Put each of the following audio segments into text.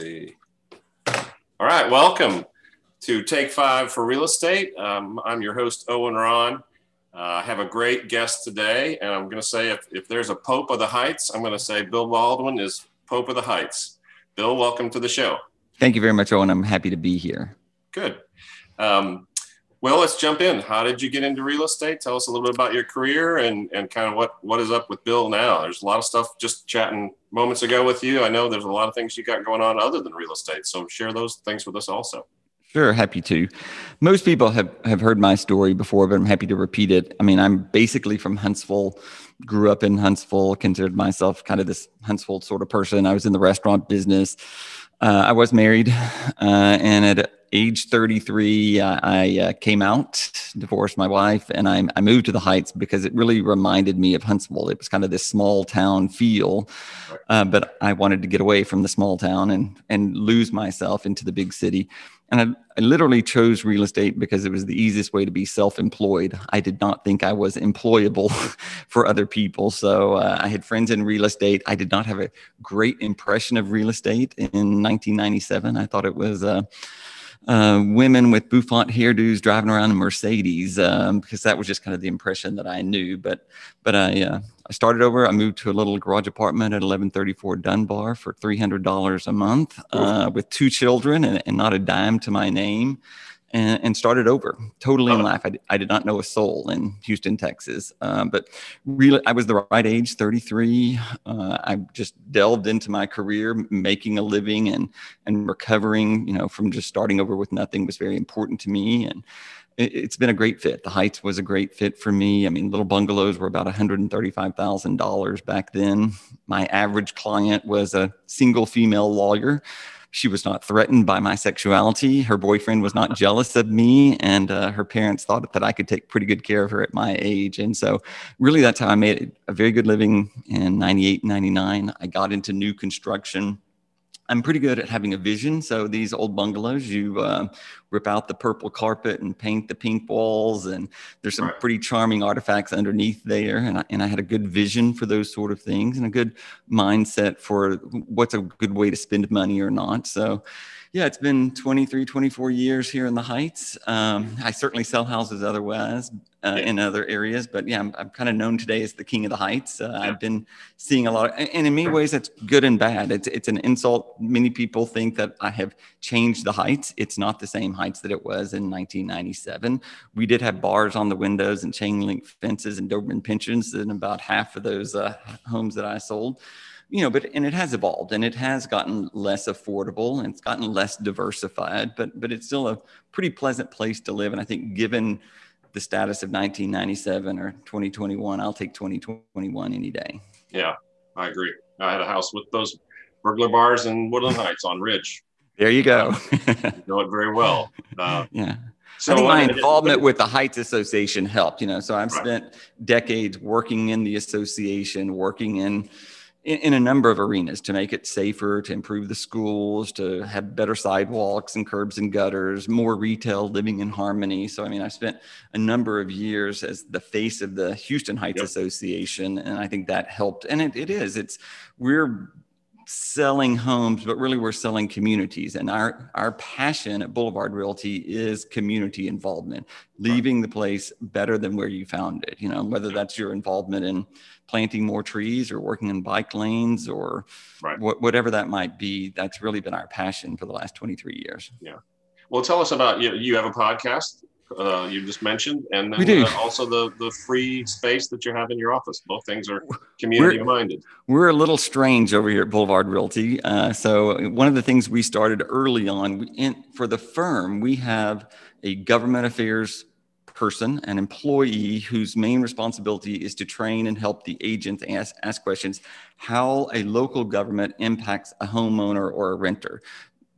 see. All right, welcome to Take 5 for Real Estate. I'm your host, Owen Ron. I have a great guest today, and I'm gonna say if there's a Pope of the Heights, I'm gonna say Bill Baldwin is Pope of the Heights. Bill, welcome to the show. Thank you very much, Owen. I'm happy to be here. Good. Well, let's jump in. How did you get into real estate? Tell us a little bit about your career and kind of what is up with Bill now. There's a lot of stuff just chatting moments ago with you. I know there's a lot of things you got going on other than real estate. So share those things with us also. Sure, happy to. Most people have heard my story before, but I'm happy to repeat it. I mean, I'm basically from Huntsville, grew up in Huntsville, considered myself kind of this Huntsville sort of person. I was in the restaurant business. I was married, and at age 33, I came out, divorced my wife, and I moved to the Heights because it really reminded me of Huntsville. It was kind of this small town feel, but I wanted to get away from the small town and lose myself into the big city. And I literally chose real estate because it was the easiest way to be self-employed. I did not think I was employable for other people. So I had friends in real estate. I did not have a great impression of real estate in 1997. I thought it was women with bouffant hairdos driving around in Mercedes, because that was just kind of the impression that I knew. But I started over. I moved to a little garage apartment at 1134 Dunbar for $300 a month with two children and not a dime to my name, and started over totally in life. I did not know a soul in Houston, Texas, but really I was the right age, 33. I just delved into my career, making a living and recovering, from just starting over with nothing was very important to me. And it's been a great fit. The Heights was a great fit for me. I mean, little bungalows were about $135,000 back then. My average client was a single female lawyer. She was not threatened by my sexuality. Her boyfriend was not jealous of me. And her parents thought that I could take pretty good care of her at my age. And so really that's how I made a very good living in 98, 99. I got into new construction. I'm pretty good at having a vision. So these old bungalows, you rip out the purple carpet and paint the pink walls. And there's some pretty charming artifacts underneath there. And I had a good vision for those sort of things and a good mindset for what's a good way to spend money or not. So yeah, it's been 23, 24 years here in the Heights. I certainly sell houses otherwise in other areas, but yeah, I'm kind of known today as the King of the Heights. I've been seeing a lot, and in many ways, that's good and bad. It's an insult. Many people think that I have changed the Heights. It's not the same Heights that it was in 1997. We did have bars on the windows and chain link fences and Doberman Pinschers in about half of those homes that I sold. But it has evolved and it has gotten less affordable and it's gotten less diversified, but it's still a pretty pleasant place to live. And I think given the status of 1997 or 2021, I'll take 2021 any day. Yeah, I agree. I had a house with those burglar bars in Woodland Heights on Ridge. There you go. You know it very well. Yeah. So I think my involvement with the Heights Association helped, so I've spent decades working in the association, working in a number of arenas to make it safer, to improve the schools, to have better sidewalks and curbs and gutters, more retail, living in harmony. So, I mean, I've spent a number of years as the face of the Houston Heights Association, and I think that helped. And we're selling homes, but really we're selling communities. And our passion at Boulevard Realty is community involvement, leaving the place better than where you found it, whether that's your involvement in planting more trees or working in bike lanes or whatever that might be. That's really been our passion for the last 23 years. Yeah. Well, tell us about, you have a podcast you just mentioned, and then also the free space that you have in your office. Both things are community-minded. We're a little strange over here at Boulevard Realty. So one of the things we started early on, for the firm, we have a government affairs person, an employee whose main responsibility is to train and help the agents ask questions, how a local government impacts a homeowner or a renter.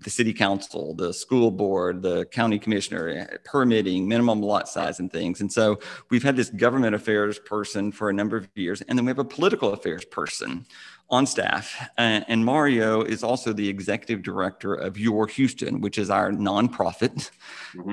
The city council, the school board, the county commissioner, permitting, minimum lot size and things. And so we've had this government affairs person for a number of years. And then we have a political affairs person on staff. And Mario is also the executive director of Your Houston, which is our nonprofit.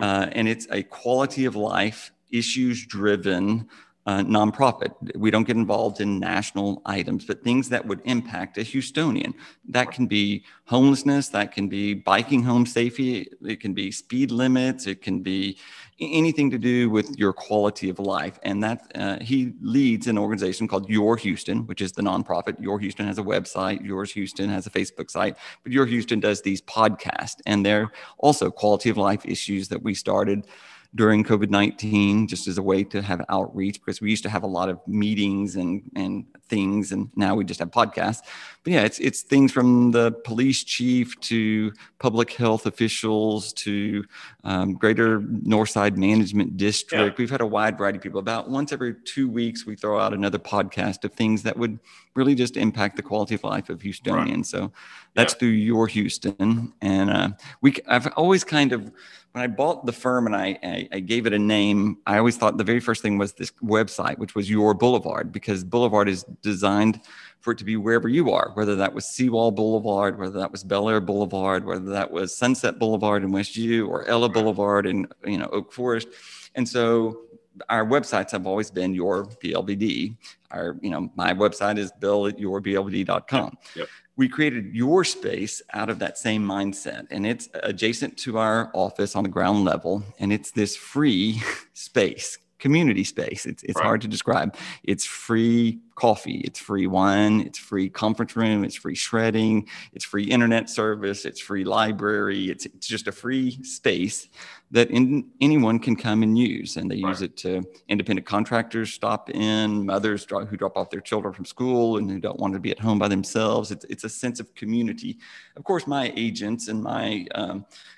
And it's a quality of life, issues driven nonprofit. We don't get involved in national items, but things that would impact a Houstonian. That can be homelessness, that can be biking home safety, it can be speed limits, it can be anything to do with your quality of life. And that he leads an organization called Your Houston, which is the nonprofit. Your Houston has a website, Yours Houston has a Facebook site, but Your Houston does these podcasts, and they're also quality of life issues that we started during COVID-19, just as a way to have outreach, because we used to have a lot of meetings and things, and now we just have podcasts. But yeah, it's things from the police chief to public health officials to Greater Northside Management District. Yeah. We've had a wide variety of people. About once every 2 weeks, we throw out another podcast of things that would really just impact the quality of life of Houstonians. Right. So that's through Your Houston. And I've always kind of, when I bought the firm and I gave it a name, I always thought the very first thing was this website, which was Your Boulevard, because Boulevard is designed for it to be wherever you are, whether that was Seawall Boulevard, whether that was Bel Air Boulevard, whether that was Sunset Boulevard in West U, or Ella Boulevard in Oak Forest. And so our websites have always been Your BLBD. Our, my website is bill@yourblbd.com. Yep. We created Your Space out of that same mindset, and it's adjacent to our office on the ground level, and it's this free space, community space. It's hard to describe. It's free coffee, it's free wine, it's free conference room, it's free shredding, it's free internet service, it's free library. It's just a free space that anyone can come and use. And they use it to independent contractors stop in, mothers who drop off their children from school and who don't want to be at home by themselves. It's a sense of community. Of course, my agents and my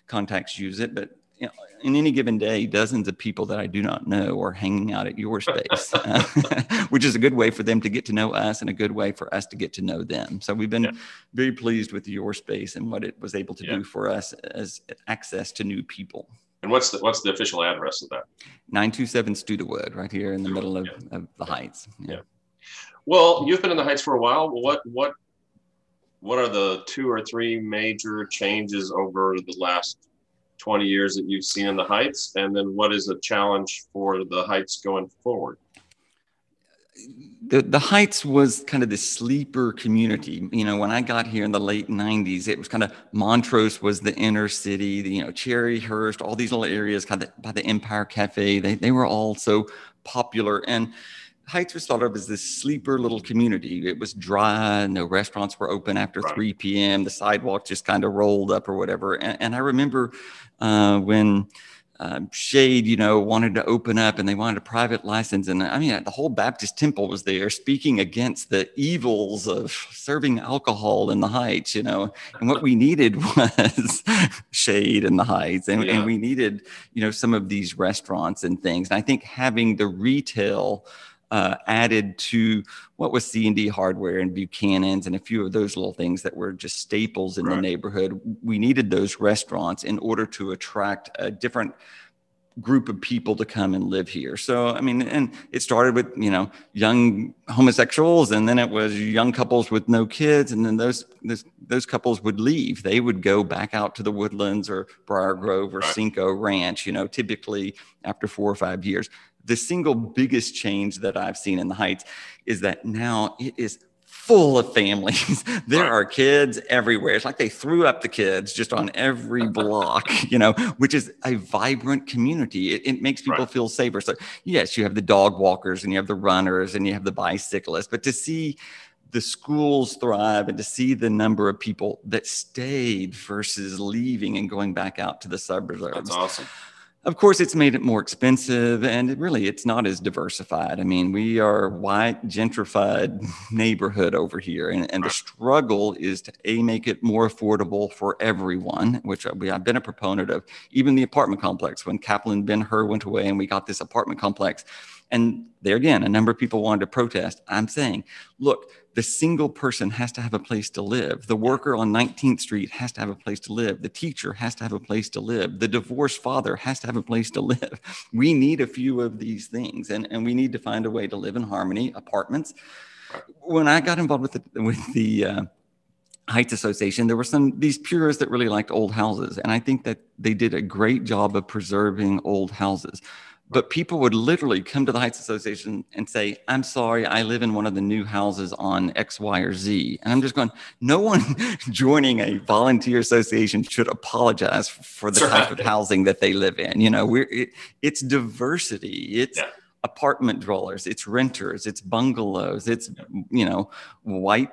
contacts use it, but in any given day, dozens of people that I do not know are hanging out at Your Space, which is a good way for them to get to know us and a good way for us to get to know them. So we've been very pleased with Your Space and what it was able to do for us as access to new people. And what's the official address of that? 927 Studewood, right here in the middle of the Heights. Yeah. Well, you've been in the Heights for a while. What are the two or three major changes over the last 20 years that you've seen in the Heights, and then what is a challenge for the Heights going forward? The Heights was kind of this sleeper community. When I got here in the late 90s, it was kind of Montrose was the inner city, Cherryhurst, all these little areas kind of by the Empire Cafe. They were all so popular, and Heights was thought of as this sleeper little community. It was dry, no restaurants were open after 3 p.m. The sidewalk just kind of rolled up or whatever. And I remember when Shade, wanted to open up, and they wanted a private license. And the whole Baptist temple was there speaking against the evils of serving alcohol in the Heights, And what we needed was Shade in the Heights. And we needed, some of these restaurants and things. And I think having the retail added to what was C&D hardware and Buchanan's and a few of those little things that were just staples in the neighborhood. We needed those restaurants in order to attract a different group of people to come and live here. So, and it started with, young homosexuals, and then it was young couples with no kids. And then those couples would leave. They would go back out to the Woodlands or Briar Grove or Cinco Ranch, typically after 4 or 5 years. The single biggest change that I've seen in the Heights is that now it is full of families. There are kids everywhere. It's like they threw up the kids just on every block, which is a vibrant community. It makes people feel safer. So yes, you have the dog walkers and you have the runners and you have the bicyclists, but to see the schools thrive and to see the number of people that stayed versus leaving and going back out to the suburbs. That's awesome. Of course, it's made it more expensive, and it's not as diversified. We are a white, gentrified neighborhood over here, and the struggle is to make it more affordable for everyone, which I've been a proponent of. Even the apartment complex, when Kaplan Ben Hur went away and we got this apartment complex, and there again, a number of people wanted to protest. I'm saying, look, the single person has to have a place to live. The worker on 19th Street has to have a place to live. The teacher has to have a place to live. The divorced father has to have a place to live. We need a few of these things, and we need to find a way to live in harmony. Apartments. When I got involved with the Heights Association, there were these purists that really liked old houses, and I think that they did a great job of preserving old houses. But people would literally come to the Heights Association and say, I'm sorry, I live in one of the new houses on X, Y, or Z. And I'm just going, no one joining a volunteer association should apologize for the type of housing that they live in. You know, it's diversity. It's apartment dwellers, it's renters, it's bungalows, it's, you know, white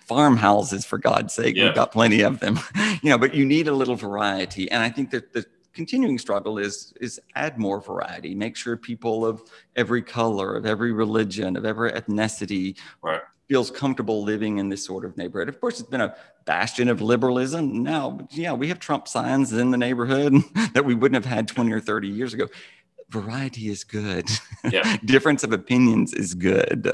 farmhouses, for God's sake. We've got plenty of them, you know, but you need a little variety. And I think that the continuing struggle is add more variety, make sure people of every color, of every religion, of every ethnicity feels comfortable living in this sort of neighborhood. Of course, it's been a bastion of liberalism now. We have Trump signs in the neighborhood that we wouldn't have had 20 or 30 years ago. Variety is good. Difference of opinions is good.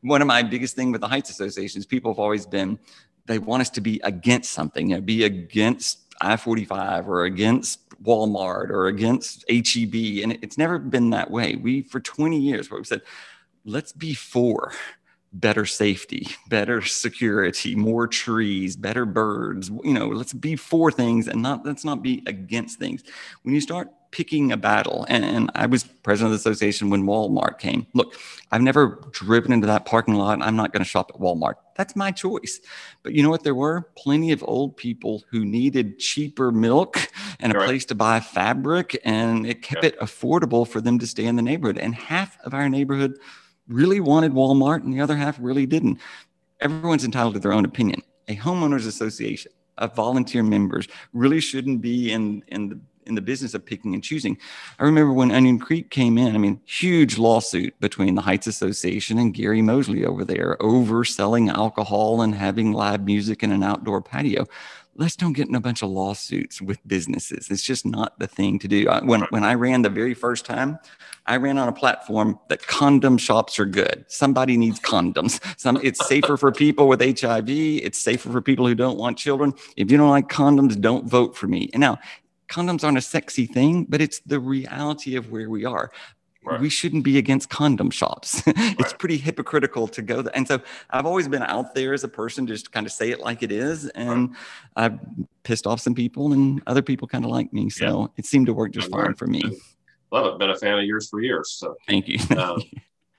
One of my biggest thing with the Heights Association is people have always been, they want us to be against something, you know, be against I-45 or against Walmart or against HEB. And it's never been that way. We, for 20 years, we've said, let's be for better safety, better security, more trees, better birds. You know, let's be for things and not, let's not be against things. When you start picking a battle, and I was president of the association when Walmart came. Look, I've never driven into that parking lot, and I'm not going to shop at Walmart. That's my choice. But you know what? There were plenty of old people who needed cheaper milk and a place to buy fabric, and it kept it affordable for them to stay in the neighborhood. And half of our neighborhood really wanted Walmart, and the other half really didn't. Everyone's entitled to their own opinion. A homeowners association of volunteer members really shouldn't be in the business of picking and choosing. I remember when Onion Creek came in, I mean, huge lawsuit between the Heights Association and Gary Mosley over there over selling alcohol and having live music in an outdoor patio. Let's don't get in a bunch of lawsuits with businesses. It's just not the thing to do. When I ran the very first time, I ran on a platform that condom shops are good. Somebody needs condoms. It's safer for people with HIV. It's safer for people who don't want children. If you don't like condoms, don't vote for me. And now, condoms aren't a sexy thing, but it's the reality of where we are. Right. We shouldn't be against condom shops. It's pretty hypocritical to go there. And so I've always been out there as a person, just to kind of say it like it is. And I've pissed off some people, and other people kind of like me. So it seemed to work just fine for me. Love it. Been a fan of yours for years. So thank you.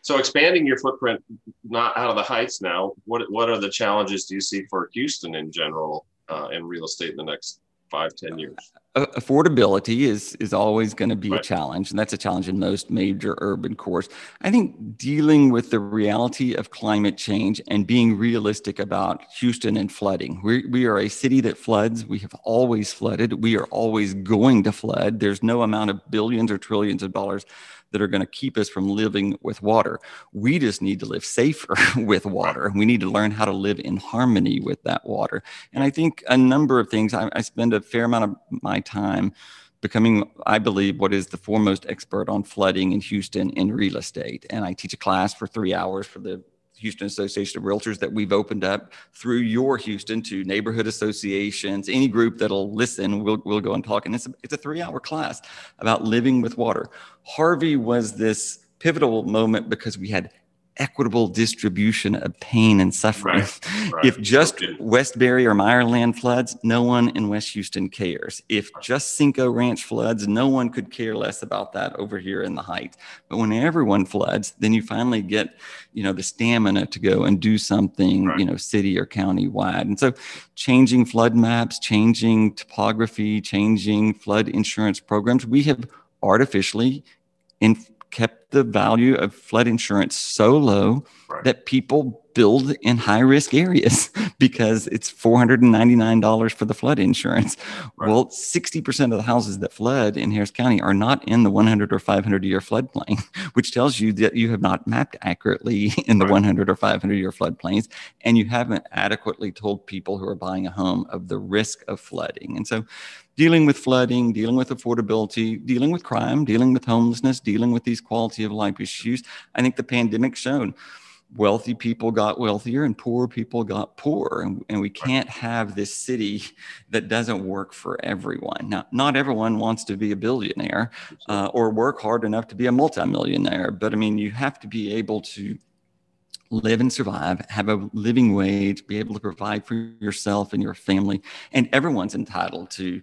So expanding your footprint, not out of the Heights now, what are the challenges do you see for Houston in general in real estate in the next 5-10 years? Affordability is always going to be a challenge, and that's a challenge in most major urban cores. I think dealing with the reality of climate change and being realistic about Houston and flooding. We are a city that floods. We have always flooded. We are always going to flood. There's no amount of billions or trillions of dollars that are going to keep us from living with water. We just need to live safer with water. We need to learn how to live in harmony with that water. And I think a number of things, I spend a fair amount of my time becoming, I believe, what is the foremost expert on flooding in Houston in real estate. And I teach a class for 3 hours for the Houston Association of Realtors that we've opened up through Your Houston to neighborhood associations. Any group that'll listen, we'll go and talk. And it's a 3-hour class about living with water. Harvey was this pivotal moment because we had equitable distribution of pain and suffering. Right. If just Westbury or Meyerland floods, no one in West Houston cares. If just Cinco Ranch floods, no one could care less about that over here in the Heights. But when everyone floods, then you finally get, you know, the stamina to go and do something, you know, city or county wide. And so changing flood maps, changing topography, changing flood insurance programs, we have artificially kept the value of flood insurance so low that people build in high-risk areas because it's $499 for the flood insurance. Well, 60% of the houses that flood in Harris County are not in the 100 or 500-year floodplain, which tells you that you have not mapped accurately in the 100 or 500-year floodplains, and you haven't adequately told people who are buying a home of the risk of flooding. And so dealing with flooding, dealing with affordability, dealing with crime, dealing with homelessness, dealing with these quality of life issues. I think the pandemic showed wealthy people got wealthier and poor people got poorer. And we can't have this city that doesn't work for everyone. Now, not everyone wants to be a billionaire or work hard enough to be a multimillionaire. But I mean, you have to be able to live and survive, have a living wage, be able to provide for yourself and your family. And everyone's entitled to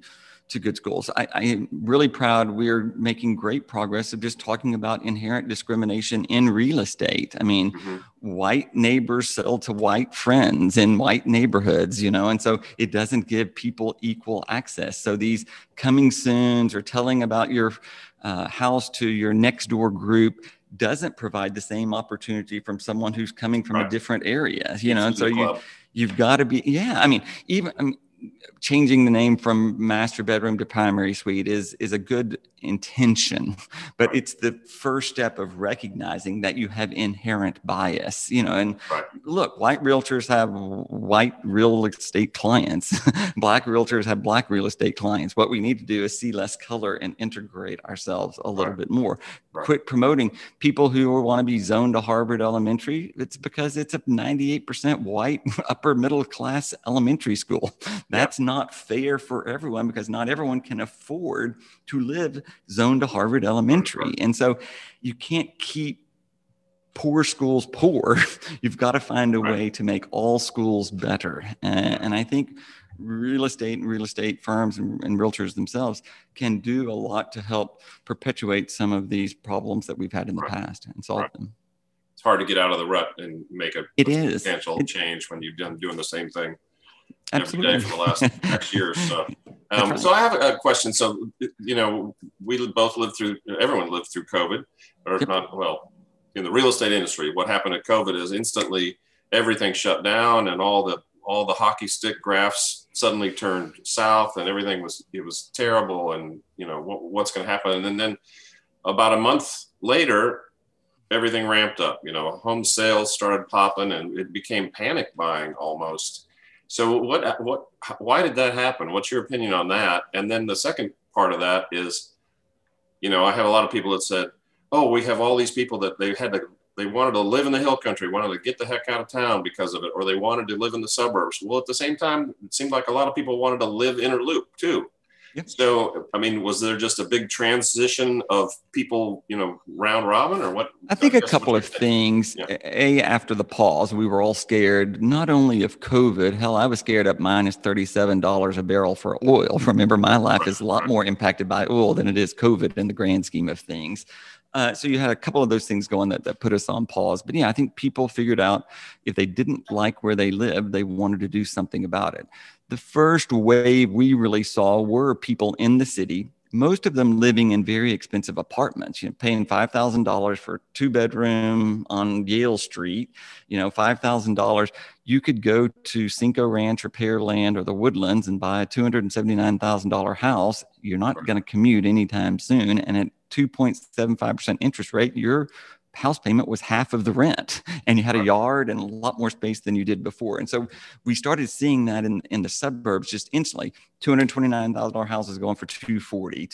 to good schools. I am really proud we're making great progress of just talking about inherent discrimination in real estate. I mean, white neighbors sell to white friends in white neighborhoods, you know, and so it doesn't give people equal access. So these coming soons or telling about your house to your next door group doesn't provide the same opportunity from someone who's coming from a different area, you know, and so you've got to be, I mean, changing the name from master bedroom to primary suite is a good intention, but it's the first step of recognizing that you have inherent bias, you know, and look, white realtors have white real estate clients, black realtors have black real estate clients. What we need to do is see less color and integrate ourselves a little bit more. Quit promoting people who want to be zoned to Harvard Elementary. It's because it's a 98% white upper middle class elementary school. That's not fair for everyone, because not everyone can afford to live zoned to Harvard Elementary. And so you can't keep poor schools poor. You've got to find a way to make all schools better. And I think real estate and real estate firms and realtors themselves can do a lot to help perpetuate some of these problems that we've had in the past and solve them. It's hard to get out of the rut and make a substantial change when you've been doing the same thing every day for the last next year or so. So I have a question. So, you know, we both lived through, everyone lived through COVID, or if not, well, in the real estate industry, what happened at COVID is instantly everything shut down, and all the hockey stick graphs suddenly turned south, and everything was terrible. And, you know, what's going to happen? And then about a month later, everything ramped up, you know, home sales started popping, and it became panic buying almost. So why did that happen? What's your opinion on that? And then the second part of that is, you know, I have a lot of people that said, oh, we have all these people that they wanted to live in the hill country, wanted to get the heck out of town because of it, or they wanted to live in the suburbs. Well, at the same time, it seemed like a lot of people wanted to live inner loop too. Yep. So, I mean, was there just a big transition of people, you know, round robin, or what? I think a couple of things. After the pause, we were all scared, not only of COVID. Hell, I was scared of minus $37 a barrel for oil. Remember, my life is a lot more impacted by oil than it is COVID in the grand scheme of things. So you had a couple of those things going that put us on pause. But yeah, I think people figured out if they didn't like where they lived, they wanted to do something about it. The first wave we really saw were people in the city, most of them living in very expensive apartments, you know, paying $5,000 for a two-bedroom on Yale Street, you know, $5,000. You could go to Cinco Ranch or Pearland or the Woodlands and buy a $279,000 house. You're not going to commute anytime soon. And at 2.75% interest rate, your house payment was half of the rent, and you had a yard and a lot more space than you did before. And so we started seeing that in the suburbs just instantly. $229,000 houses going for $240,000,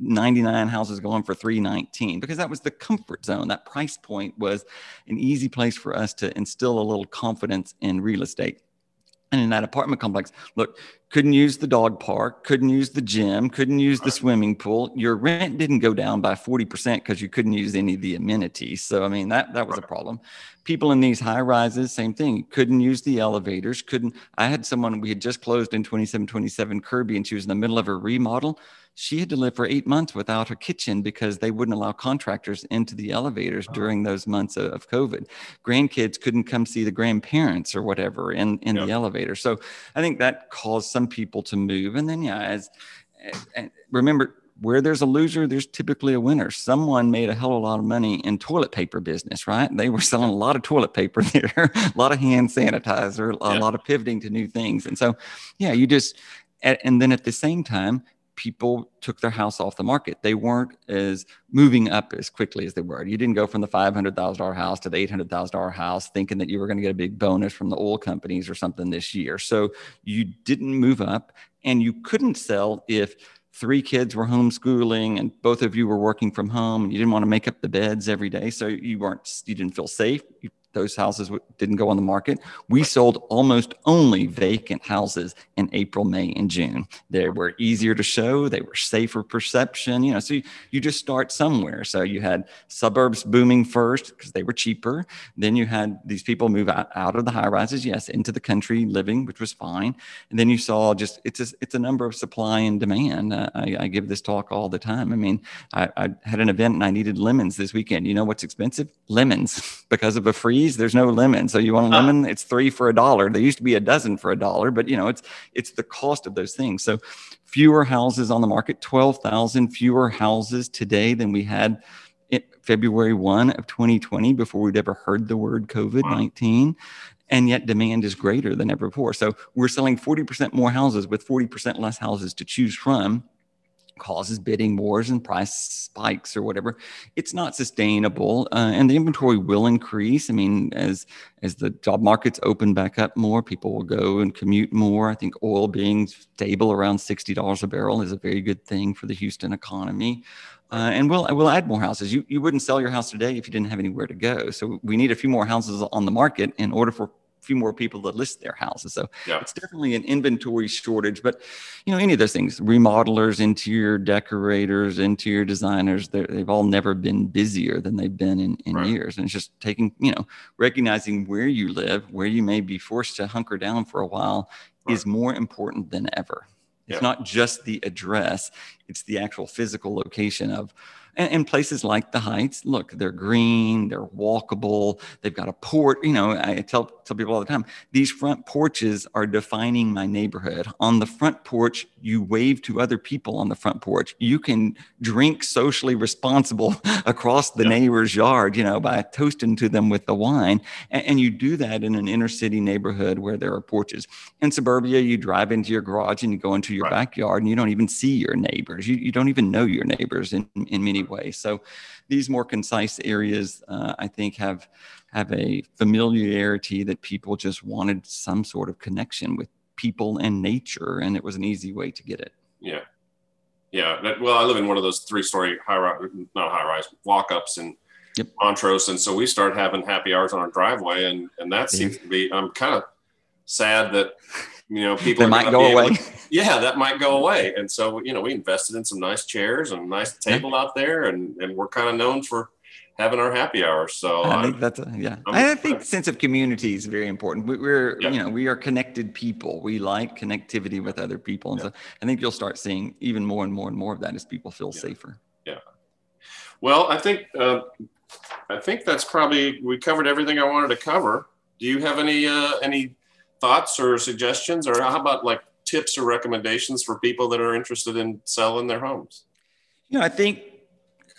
$299,000 houses going for $319,000, because that was the comfort zone. That price point was an easy place for us to instill a little confidence in real estate. And in that apartment complex, look, couldn't use the dog park, couldn't use the gym, couldn't use the swimming pool. Your rent didn't go down by 40% because you couldn't use any of the amenities. So, I mean, that was a problem. People in these high rises, same thing, couldn't use the elevators, couldn't. I had someone, we had just closed in 2727 Kirby, and she was in the middle of her remodel. She had to live for 8 months without her kitchen because they wouldn't allow contractors into the elevators during those months of COVID. Grandkids couldn't come see the grandparents or whatever in the elevator. So I think that caused some people to move. And then, and remember, where there's a loser, there's typically a winner. Someone made a hell of a lot of money in toilet paper business, right? They were selling a lot of toilet paper there, a lot of hand sanitizer, a lot of pivoting to new things. And so, and then at the same time, people took their house off the market. They weren't as moving up as quickly as they were. You didn't go from the $500,000 house to the $800,000 house thinking that you were going to get a big bonus from the oil companies or something this year. So you didn't move up, and you couldn't sell if 3 kids were homeschooling and both of you were working from home and you didn't want to make up the beds every day. So you didn't feel safe. You Those houses didn't go on the market. We sold almost only vacant houses in April, May, and June. They were easier to show. They were safer perception. You know, so you just start somewhere. So you had suburbs booming first because they were cheaper. Then you had these people move out of the high rises, yes, into the country living, which was fine. And then you saw just, it's a number of supply and demand. I give this talk all the time. I mean, I had an event and I needed lemons this weekend. You know what's expensive? Lemons. Because of a freeze, there's no lemon. So you want a lemon, it's $3 for $1. There used to be a dozen for $1, but you know, it's the cost of those things. So fewer houses on the market, 12,000 fewer houses today than we had in February 1 of 2020 before we'd ever heard the word COVID-19. Wow. And yet demand is greater than ever before. So we're selling 40% more houses with 40% less houses to choose from. Causes bidding wars and price spikes or whatever. It's not sustainable, and the inventory will increase. I mean, as the job markets open back up more, people will go and commute more. I think oil being stable around $60 a barrel is a very good thing for the Houston economy. And we'll add more houses. You wouldn't sell your house today if you didn't have anywhere to go. So we need a few more houses on the market in order for few more people to list their houses. So yeah, it's definitely an inventory shortage, but you know, any of those things, remodelers, interior decorators, interior designers, they've all never been busier than they've been in right, years. And it's just taking, you know, recognizing where you live, where you may be forced to hunker down for a while, right, is more important than ever. It's yeah, not just the address, it's the actual physical location of, and places like the Heights. Look, they're green, they're walkable, they've got a port. You know, I tell people all the time, these front porches are defining my neighborhood. On the front porch, you wave to other people on the front porch. You can drink socially responsible across the yeah, neighbor's yard, you know, by toasting to them with the wine. And you do that in an inner city neighborhood where there are porches. In suburbia, you drive into your garage and you go into your right, backyard and you don't even see your neighbors. You don't even know your neighbors in many way. So these more concise areas, I think, have a familiarity that people just wanted some sort of connection with people and nature, and it was an easy way to get it. Yeah. Yeah. Well, I live in one of those three-story high-rise walk-ups in yep, Montrose, and so we start having happy hours on our driveway, and that seems to be, I'm kind of sad that, you know, people might go away. Yeah, that might go away. And so, you know, we invested in some nice chairs and a nice table out there, and we're kind of known for having our happy hour. So I think that's yeah. I think sense of community is very important. We're yeah, you know, we are connected people. We like connectivity with other people, and yeah, so I think you'll start seeing even more and more and more of that as people feel yeah, safer. Yeah. Well, I think that's probably, we covered everything I wanted to cover. Do you have any thoughts or suggestions, or how about like tips or recommendations for people that are interested in selling their homes? You know, I think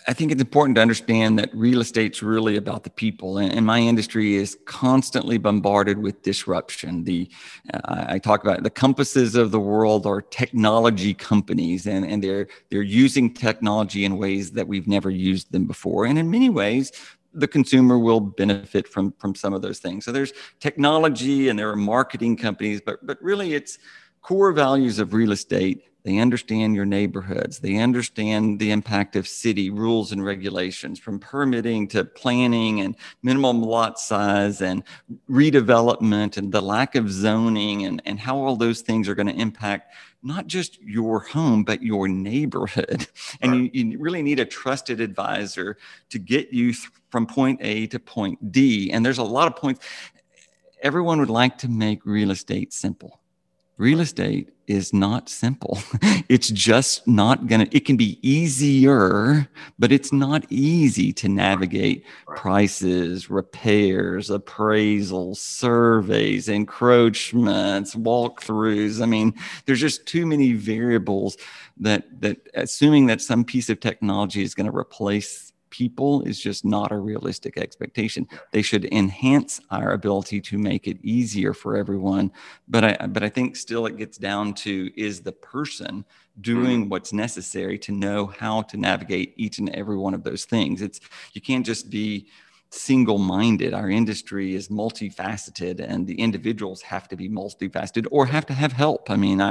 it's important to understand that real estate's really about the people, and my industry is constantly bombarded with disruption. I talk about the compasses of the world are technology companies, and they're using technology in ways that we've never used them before, and in many ways the consumer will benefit from some of those things. So there's technology and there are marketing companies, but really it's core values of real estate. They understand your neighborhoods. They understand the impact of city rules and regulations, from permitting to planning and minimum lot size and redevelopment and the lack of zoning, and how all those things are going to impact not just your home, but your neighborhood. And right, you really need a trusted advisor to get you from point A to point D. And there's a lot of points. Everyone would like to make real estate simple. Real estate is not simple. It's just not going to, it can be easier, but it's not easy to navigate right, prices, repairs, appraisals, surveys, encroachments, walkthroughs. I mean, there's just too many variables that assuming that some piece of technology is going to replace people is just not a realistic expectation. They should enhance our ability to make it easier for everyone. But I think still it gets down to, is the person doing what's necessary to know how to navigate each and every one of those things? You can't just be single-minded. Our industry is multifaceted, and the individuals have to be multifaceted or have to have help. I mean,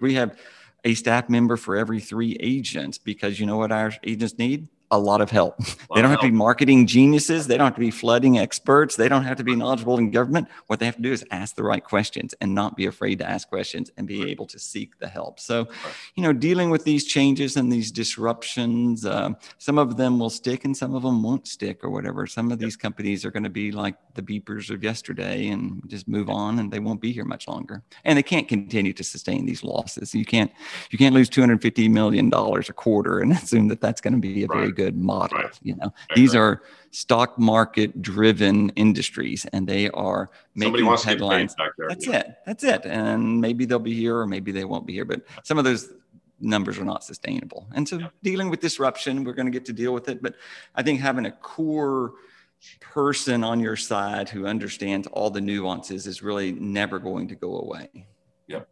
we have a staff member for every 3 agents, because you know what our agents need? a lot of help. They don't have to be marketing geniuses. They don't have to be flooding experts. They don't have to be knowledgeable in government. What they have to do is ask the right questions and not be afraid to ask questions and be able to seek the help. So, you know, dealing with these changes and these disruptions, some of them will stick and some of them won't stick or whatever. Some of these companies are going to be like the beepers of yesterday and just move on, and they won't be here much longer. And they can't continue to sustain these losses. You can't lose $250 million a quarter and assume that that's going to be a very good model. You know, these are stock market driven industries, and they are making headlines. That's it. And maybe they'll be here or maybe they won't be here, but some of those numbers are not sustainable. And so dealing with disruption, we're going to get to deal with it. But I think having a core person on your side who understands all the nuances is really never going to go away. Yep.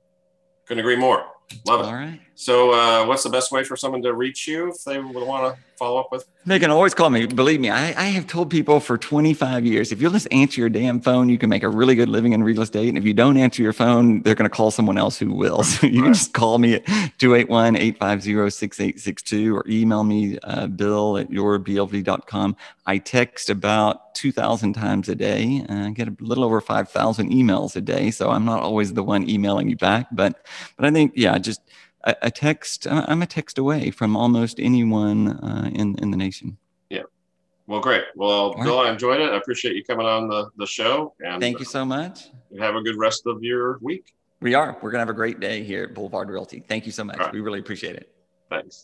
Couldn't agree more. Love it. All right. So what's the best way for someone to reach you if they would want to follow up with? They can always call me. Believe me, I have told people for 25 years, if you'll just answer your damn phone, you can make a really good living in real estate. And if you don't answer your phone, they're going to call someone else who will. So you can just call me at 281-850-6862 or email me, bill@yourblv.com. I text about 2,000 times a day. I get a little over 5,000 emails a day. So I'm not always the one emailing you back. But I think, just a text. I'm a text away from almost anyone in the nation. Yeah. Well, great. Well, Bill, I enjoyed it. I appreciate you coming on the show. And thank you so much. Have a good rest of your week. We're going to have a great day here at Boulevard Realty. Thank you so much. Right. We really appreciate it. Thanks.